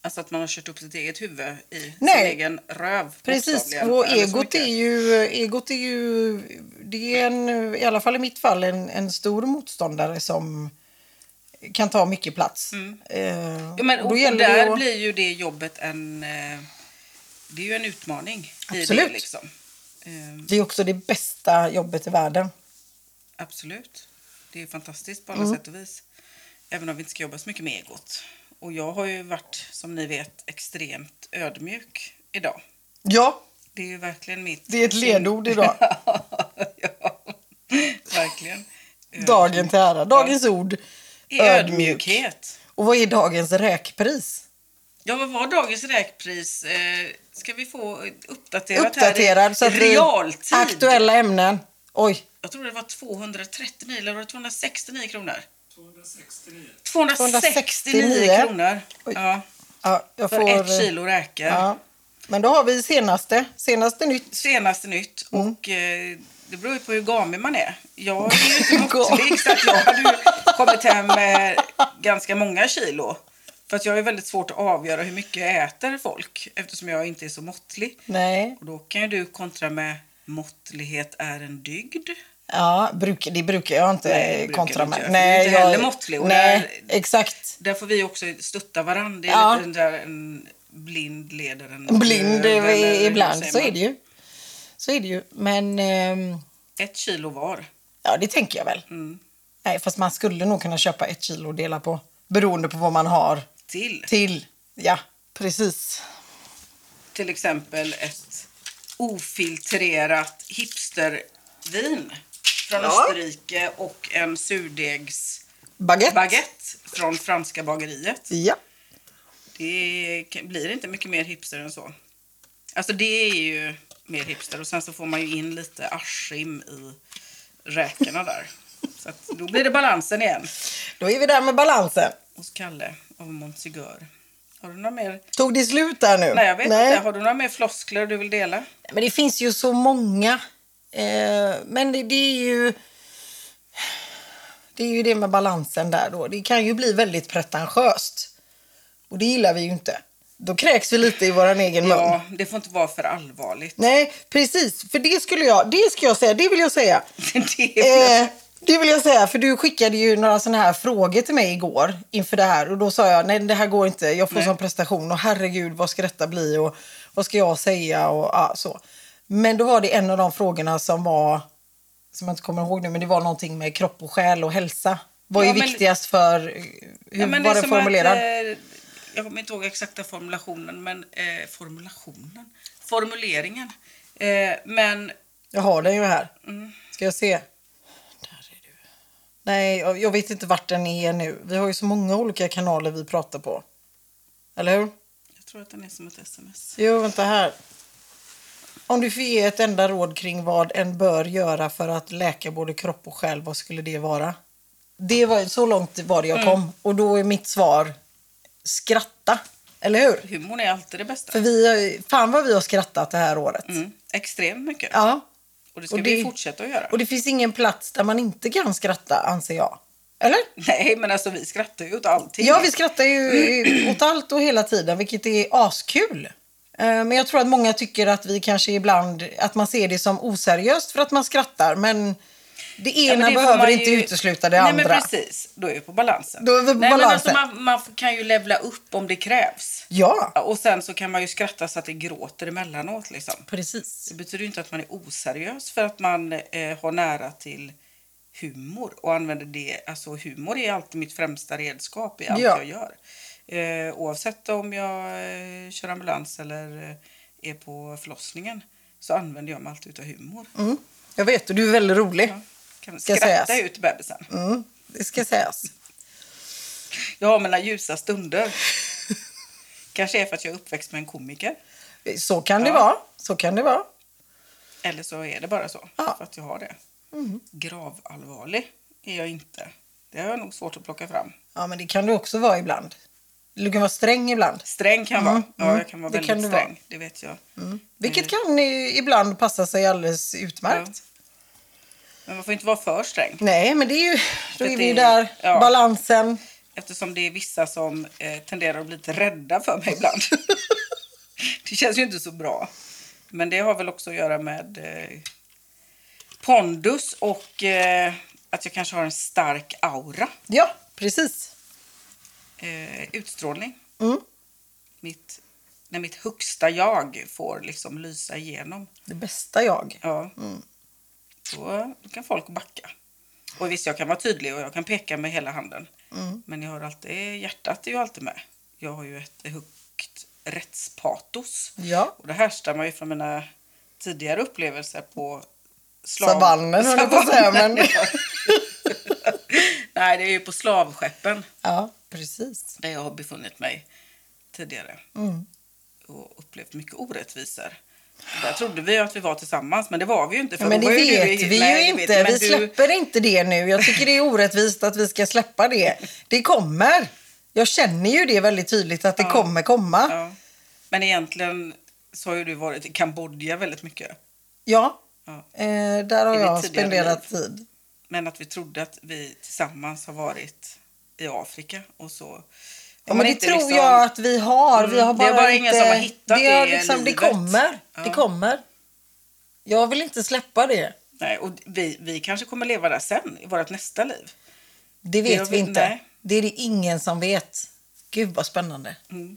Alltså att man har kört upp sitt eget huvud i sin egen röv. Precis, och egot är ju det är en, i alla fall i mitt fall, en stor motståndare som kan ta mycket plats. Blir ju det jobbet det är ju en utmaning. Absolut. I det, liksom. Det är också det bästa jobbet i världen. Absolut, det är fantastiskt på alla sätt och vis. Även om vi inte ska jobba så mycket med egot. Och jag har ju varit, som ni vet, extremt ödmjuk idag. Ja. Det är ju verkligen mitt... Det är ett ledord idag. Ja, verkligen. Dagen till ära. Dagens ord. Ödmjukhet. Och vad är dagens räkpris? Ja, vad var dagens räkpris? Ska vi få uppdaterat här i realtid? Aktuella ämnen. Oj. Jag tror det var 239 eller 269 kronor. 269 kronor. Ja. Ja, jag får, för 1 kilo räkor. Ja. Men då har vi senaste nytt. Mm. Och det beror ju på hur gammal man är. Jag är ju inte måttlig, så att jag hade kommit hem med ganska många kilo. För att jag är väldigt svårt att avgöra hur mycket jag äter folk. Eftersom jag inte är så måttlig. Nej. Och då kan ju du kontra med måttlighet är en dygd. Ja, det brukar jag inte kontra med. Nej, inte heller måttlig. Exakt. Där får vi också stötta varandra. Det är lite den där en blind ledaren. Ibland, så är det ju. Så är det ju, men... 1 kilo var. Ja, det tänker jag väl. Mm. Nej, fast man skulle nog kunna köpa 1 kilo och dela på. Beroende på vad man har. Till. Ja, precis. Till exempel ett ofiltrerat hipstervin från Österrike och en surdegsbaguette från franska bageriet. Ja. Det blir inte mycket mer hipster än så. Alltså det är ju mer hipster och sen så får man ju in lite arsim i räkorna där. Så att då blir det balansen igen. Då är vi där med balansen. Hos Kalle av Montségur. Har du några mer? Tog det slut där nu? Nej, jag vet inte. Har du några mer floskler du vill dela? Men det finns ju så många. Men det är ju... Det är ju det med balansen där då. Det kan ju bli väldigt pretentiöst. Och det gillar vi ju inte. Då kräks vi lite i våran egen mun. Ja, det får inte vara för allvarligt. Nej, precis. För det vill jag säga. Det vill jag säga, för du skickade ju några sådana här frågor till mig igår inför det här. Och då sa jag, nej det här går inte, jag får sån prestation. Och herregud, vad ska detta bli och vad ska jag säga och så. Men då var det en av de frågorna som jag inte kommer ihåg nu, men det var någonting med kropp och själ och hälsa. Vad är viktigast för, var det formulerad? Jag kommer inte ihåg exakta formulationen, men formuleringen. Men... Jag har den ju här. Mm. Ska jag se? Nej, jag vet inte vart den är nu. Vi har ju så många olika kanaler vi pratar på. Eller hur? Jag tror att den är som ett sms. Jo, vänta här. Om du får ge ett enda råd kring vad en bör göra för att läka både kropp och själ, vad skulle det vara? Det var så långt var det jag kom. Och då är mitt svar skratta. Eller hur? Humorn är alltid det bästa. För fan vad vi har skrattat det här året. Mm. Extremt mycket. Ja. Och det ska vi fortsätta att göra. Och det finns ingen plats där man inte kan skratta, anser jag. Eller? Nej, men alltså vi skrattar ju åt allting. Ja, vi skrattar ju åt allt och hela tiden, vilket är askul. Men jag tror att många tycker att vi kanske ibland, att man ser det som oseriöst för att man skrattar. Men det ena behöver inte utesluta det andra. Nej, men precis. Då är vi på balansen. Men alltså man kan ju levla upp om det krävs. Ja. Och sen så kan man ju skratta så att det gråter emellanåt liksom. Precis. Det betyder ju inte att man är oseriös för att man har nära till humor. Och använder det, alltså humor är alltid mitt främsta redskap i allt jag gör. Oavsett om jag kör ambulans eller är på förlossningen så använder jag mig alltid utav humor. Mm. Jag vet, och du är väldigt rolig. Ja. Ska skratta sägas. Ut bebisen. Mm, det ska sägas. Jag har mina ljusa stunder. Kanske är för att jag är uppväxt med en komiker. Så kan det vara. Så kan det vara. Eller så är det bara så. Ja. För att jag har det. Mm. Gravallvarlig är jag inte. Det har jag nog svårt att plocka fram. Ja, men det kan du också vara ibland. Du kan vara sträng ibland. Sträng kan vara. Ja, jag kan vara väldigt sträng. Det vet jag. Mm. Vilket kan ibland passa sig alldeles utmärkt. Ja. Men man får inte vara för sträng. Nej, men det är ju, då är vi ju där, balansen. Eftersom det är vissa som tenderar att bli lite rädda för mig ibland. Det känns ju inte så bra. Men det har väl också att göra med pondus och att jag kanske har en stark aura. Ja, precis. Utstrålning. Mm. När mitt högsta jag får liksom lysa igenom. Det bästa jag. Ja. Mm. Så kan folk backa. Och visst, jag kan vara tydlig och jag kan peka med hela handen. Mm. Men jag har alltid, hjärtat är ju alltid med. Jag har ju ett högt rättspatos. Ja. Och det härstammar ju från mina tidigare upplevelser på savannen, höll jag på att säga. Men... Nej, det är ju på slavskeppen. Ja, precis. Där jag har befunnit mig tidigare. Mm. Och upplevt mycket orättvisor. Där trodde vi att vi var tillsammans, men det var vi ju inte. För ja, men det vet vi ju inte. Vi släpper inte det nu. Jag tycker det är orättvist att vi ska släppa det. Det kommer. Jag känner ju det väldigt tydligt att det kommer komma. Ja. Men egentligen så har ju du varit i Kambodja väldigt mycket. Ja, där har jag spenderat tid. Men att vi trodde att vi tillsammans har varit i Afrika och så... Ja, men det tror liksom... jag att vi har. Mm. Vi har bara, det är bara ingen som har hittat det i liksom, livet. Det kommer. Jag vill inte släppa det. Nej, och vi kanske kommer leva där sen, i vårt nästa liv. Det vet vi inte. Nej. Det är det ingen som vet. Gud, vad spännande. Mm.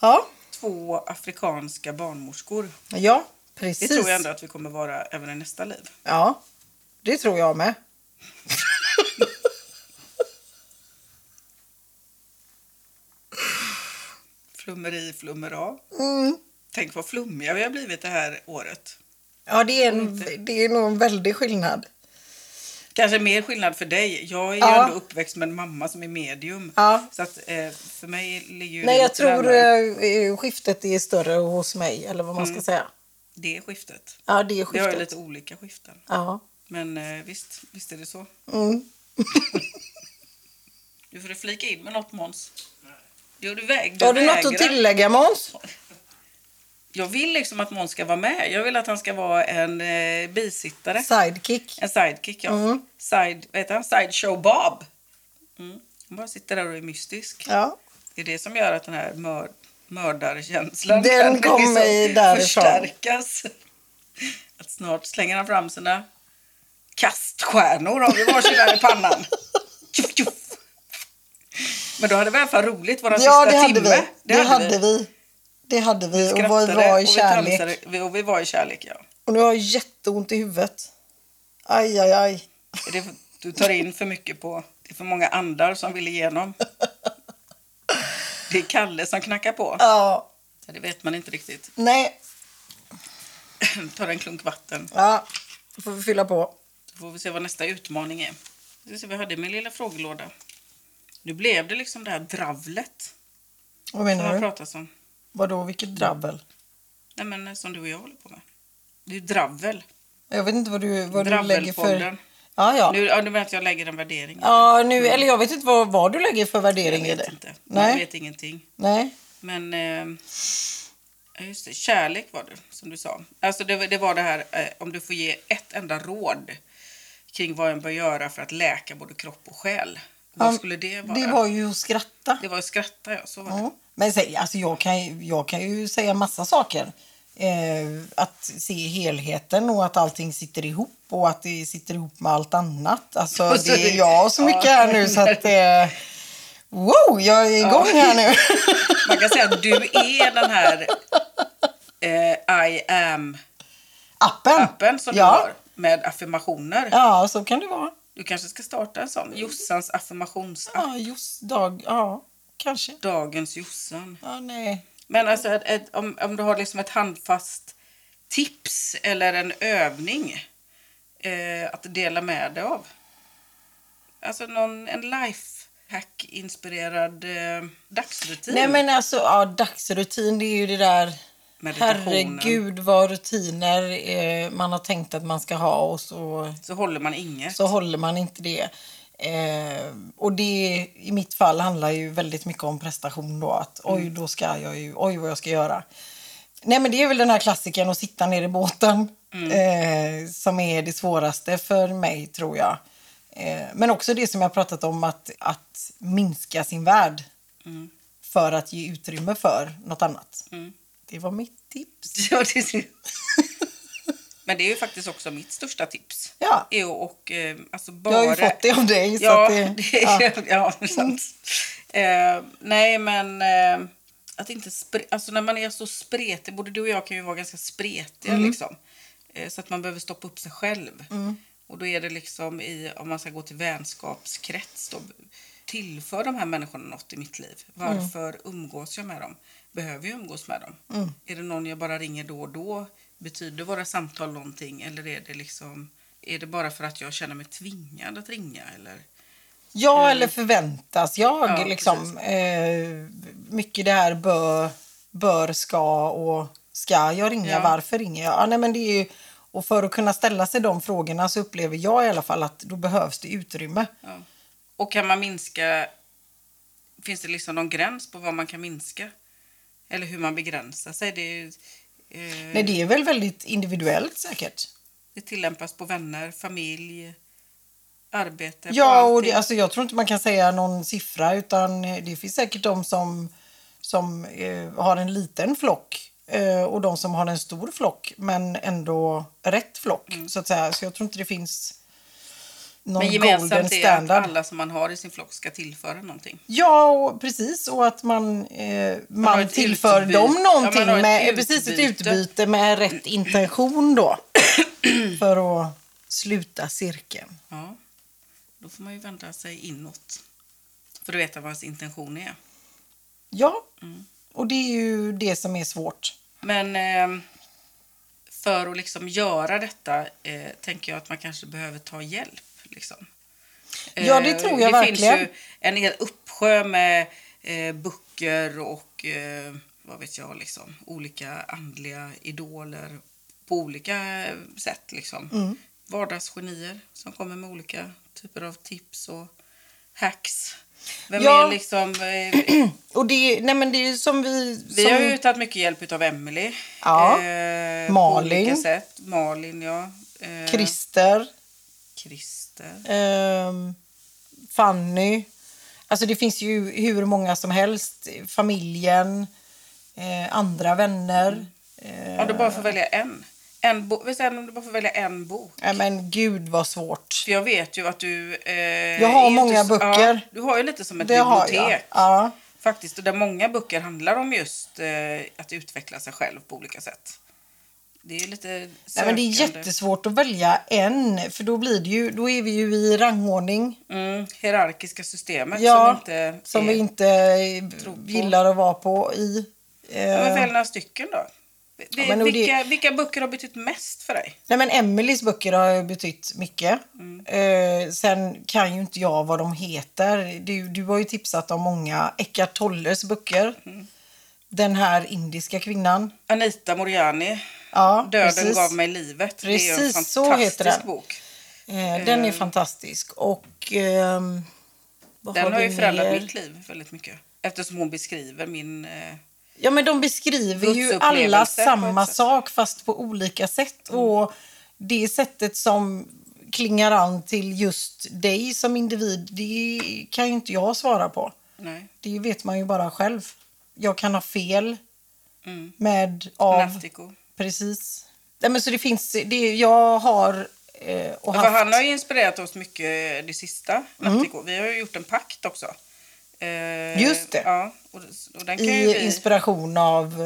Ja. 2 afrikanska barnmorskor. Ja, precis. Det tror jag ändå att vi kommer vara även i nästa liv. Ja, det tror jag med. Flummer av. Mm. Tänk vad flummiga vi har blivit det här året. Ja, det är nog en väldig skillnad. Kanske mer skillnad för dig. Jag är ju ändå uppväxt med en mamma som är medium. Ja. Så att för mig ligger ju... Nej, jag tror skiftet är större hos mig, eller vad man ska säga. Det är skiftet. Ja, det är skiftet. Jag har lite olika skiften. Ja. Men visst är det så. Mm. Du får flika in med något, Måns. Har du något att tillägga, Måns? Jag vill liksom att Måns ska vara med. Jag vill att han ska vara en bisittare. Sidekick. En sidekick, ja. Mm. Sideshow Bob. Mm. Han bara sitter där och är mystisk. Ja. Det är det som gör att den här mördarkänslan den kommer liksom förstärkas. Att snart slänger han fram sina kaststjärnor om vi varsin i pannan. Men då hade vi i alla fall roligt våran sista timme. Ja, det hade vi. Vi skrattade, och vi var i kärlek. Och vi var i kärlek, ja. Och nu har jag jätteont i huvudet. Aj. Du tar in för mycket på... Det är för många andar som vill igenom. Det är Kalle som knackar på. Ja. Det vet man inte riktigt. Nej. Tar en klunk vatten. Ja, då får vi fylla på. Då får vi se vad nästa utmaning är. Då ska se vad jag hade med lilla frågelåda. Nu blev det liksom det här dravlet. Vad menar du? Pratas om. Vadå, vilket dravel? Nej, men som du och jag håller på med. Det är ju dravel. Jag vet inte vad du lägger för... Ja. Nu vet jag lägger en värdering. Ja, nu, eller jag vet inte vad du lägger för värdering i det. Inte. Nej. Jag vet ingenting. Nej. Men, just det, kärlek var det, som du sa. Alltså det var det här, om du får ge ett enda råd kring vad en bör göra för att läka både kropp och själ. Vad skulle det vara? Det var ju att skratta. Det var att skratta, ja. Så var det. Men alltså, jag kan ju säga massa saker. Att se helheten och att allting sitter ihop. Och att det sitter ihop med allt annat. Alltså, det är jag så mycket här nu så att... wow, jag är igång här nu. Man kan säga att du är den här I am... Appen som du har med affirmationer. Ja, så kan det vara. Du kanske ska starta en sån. Jossans affirmationsapp. Ja, kanske. Dagens Jossan. Ja, nej. Men alltså, om du har liksom ett handfast tips eller en övning att dela med dig av. Alltså en lifehack-inspirerad dagsrutin. Nej, men alltså, dagsrutin, det är ju det där... Herregud vad rutiner man har tänkt att man ska ha och så håller man inget. Så håller man inte det. Och det i mitt fall handlar ju väldigt mycket om prestation då. Att oj, då ska jag ju, oj vad jag ska göra. Nej, men det är väl den här klassiken att sitta ner i båten som är det svåraste för mig tror jag. Men också det som jag pratat om att minska sin värld för att ge utrymme för något annat. Mm. Det var mitt tips. Ja, men det är ju faktiskt också mitt största tips. Ja. Och, alltså bara... Jag har ju fått det av dig. Ja, sant. Nej, men att inte... Alltså när man är så spretig, både du och jag kan ju vara ganska spretiga liksom. Så att man behöver stoppa upp sig själv. Mm. Och då är det liksom om man ska gå till vänskapskrets då... Tillför de här människorna något i mitt liv? Varför umgås jag med dem? Behöver jag umgås med dem? Mm. Är det någon jag bara ringer då och då? Betyder våra samtal någonting? Eller är det liksom... Är det bara för att jag känner mig tvingad att ringa? Eller? Ja, eller förväntas jag liksom... Mycket det här bör, ska och... ska jag ringa, varför ringer jag? Ja, nej, men det är ju, och för att kunna ställa sig de frågorna så upplever jag i alla fall att då behövs det utrymme. Ja. Och kan man minska, finns det liksom någon gräns på vad man kan minska? Eller hur man begränsar sig? Nej, det är väl väldigt individuellt säkert. Det tillämpas på vänner, familj, arbete. Ja, och det, alltså, jag tror inte man kan säga någon siffra, utan det finns säkert de som har en liten flock och de som har en stor flock, men ändå rätt flock, så att säga. Så jag tror inte det finns någon golden standard. Men gemensamt är att alla som man har i sin flock ska tillföra någonting. Ja, och precis. Och att man tillför dem någonting. Ja, ett utbyte med rätt intention då. För att sluta cirkeln. Ja, då får man ju vända sig inåt. För att veta vad ens intention är. Ja, och det är ju det som är svårt. Men för att liksom göra detta tänker jag att man kanske behöver ta hjälp. Liksom. Ja, det tror jag verkligen. Finns ju en hel uppsjö med böcker och vad vet jag, liksom, olika andliga idoler på olika sätt. Liksom. Mm. Vardagsgenier som kommer med olika typer av tips och hacks. Vem är liksom... och det är som vi har ju tagit mycket hjälp av Emelie. Ja. Malin. På olika sätt. Malin, ja. Krister. Fanny. Alltså det finns ju hur många som helst. Familjen. Andra vänner. Om du bara får välja en. Om du bara får välja en bok. Ja, men gud vad svårt. För jag vet ju att du... jag har många böcker. Ja, du har ju lite som ett bibliotek. Ja. Faktiskt, och där många böcker handlar om just att utveckla sig själv på olika sätt. Det är lite sökande. Nej, men det är jättesvårt att välja en. För då blir det ju, då är vi ju i rangordning. Hierarkiska systemet som vi inte gillar att vara på i. Men väl några stycken då? Vilka böcker har betytt mest för dig? Nej, men Emelies böcker har betytt mycket. Sen kan ju inte jag vad de heter. Du har ju tipsat om många Eckhart Tolles böcker. Den här indiska kvinnan. Anita Moorjani. Ja, Döden gav mig livet. Precis, det är en fantastisk bok. Den är fantastisk. Och, den har ju förändrat mitt liv väldigt mycket. Eftersom hon beskriver min... ja, men de beskriver ju alla samma sak fast på olika sätt. Och det sättet som klingar an till just dig som individ, det kan ju inte jag svara på. Nej. Det vet man ju bara själv. Jag kan ha fel med av... Nastico. Precis. Nej, men så det finns... jag har... han har ju inspirerat oss mycket det sista, Nastico. Vi har ju gjort en pakt också. Just det. Ja, och den kan ju inspiration av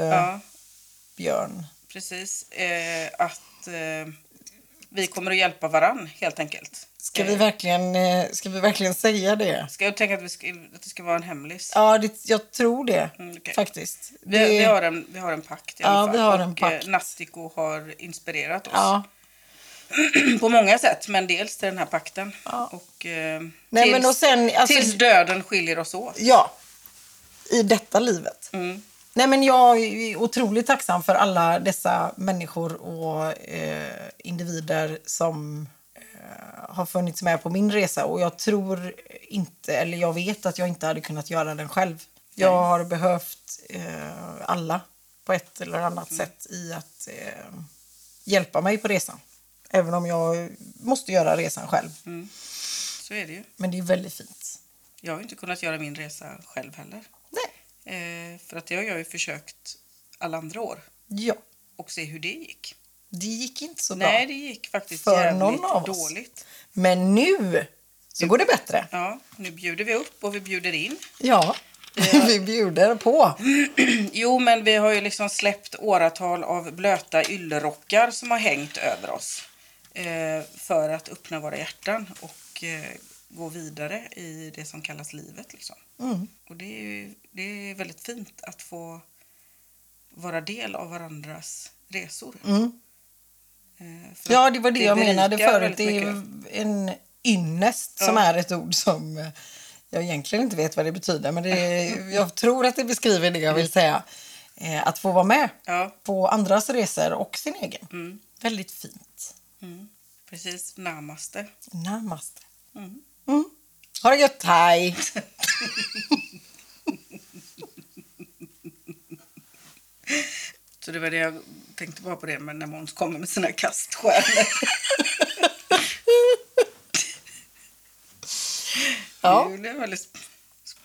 Björn. Precis. Vi kommer att hjälpa varann helt enkelt. Ska vi verkligen säga det? Ska jag tänka att det ska vara en hemlis? Ja, jag tror det faktiskt. Vi har en pakt i alla fall. Vi har en pakt. Nastico har inspirerat oss. Ja. På många sätt, men dels till den här pakten och tills döden skiljer oss åt. Ja, i detta livet. Nej, men jag är otroligt tacksam för alla dessa människor och individer som har funnits med på min resa, och jag tror inte, eller jag vet att jag inte hade kunnat göra den själv. Jag har behövt alla på ett eller annat sätt i att hjälpa mig på resan. Även om jag måste göra resan själv. Så är det ju. Men det är väldigt fint. Jag har inte kunnat göra min resa själv heller. Nej. För att jag har ju försökt alla andra år. Ja. Och se hur det gick. Det gick inte så bra. Nej, det gick faktiskt jävligt dåligt. Men nu så går det bättre. Ja, nu bjuder vi upp och vi bjuder in. Ja, vi bjuder på. Jo, men vi har ju liksom släppt åratal av blöta yllerockar som har hängt över oss. För att öppna våra hjärtan och gå vidare i det som kallas livet. Liksom. Och det är väldigt fint att få vara del av varandras resor. Ja, det var det jag menade förut. Det är en ynnest som är ett ord som jag egentligen inte vet vad det betyder. Men jag tror att det beskriver det jag vill säga. att få vara med på andras resor och sin egen. Mm. Väldigt fint. Mm. Precis, namaste. Namaste. Mm. Mm. Ha det gött, hej! Så det var det jag tänkte bara på det, men när Måns kommer med sina kaststjärnor. Ja. Det är väldigt,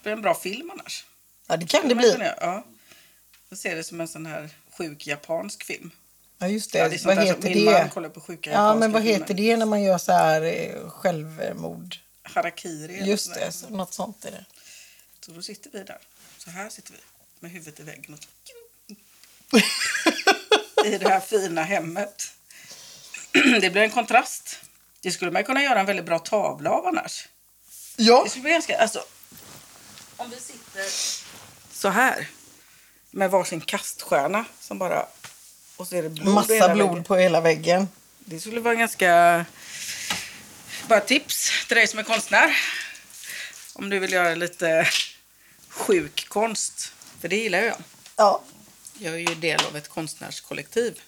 det är en bra film annars. Ja, det kan det bli. Ja. Jag ser det som en sån här sjuk japansk film. Ja, just det. Ja, det vad heter det? Min man kollar på sjuka japanska men vad heter filmer. Det när man gör så här självmord? Harakiri. Just det, så, något sånt är det. Så då sitter vi där. Så här sitter vi med huvudet i väggen och i det här fina hemmet. Det blir en kontrast. Det skulle man kunna göra en väldigt bra tavla av annars. Ja. Det skulle bli ganska, alltså, om vi sitter så här med varsin kaststjärna som bara, och så är det blod, massa blod väggen. På hela väggen. Det skulle vara ganska, bara tips till dig som är konstnär. Om du vill göra lite sjuk konst, för det gillar jag. Ja. Jag är ju del av ett konstnärskollektiv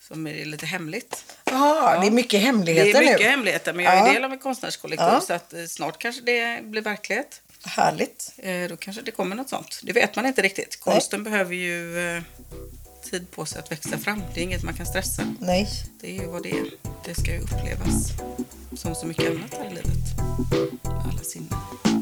som är lite hemligt. Aha, ja, det är mycket hemligheter nu. Det är mycket hemligheter, men jag är del av ett konstnärskollektiv så att snart kanske det blir verklighet. Härligt. Då kanske det kommer något sånt. Det vet man inte riktigt. Konsten behöver ju tid på sig att växa fram. Det är inget man kan stressa. Nej. Det är ju vad det är. Det ska ju upplevas som så mycket annat här i livet. Alla sinnen.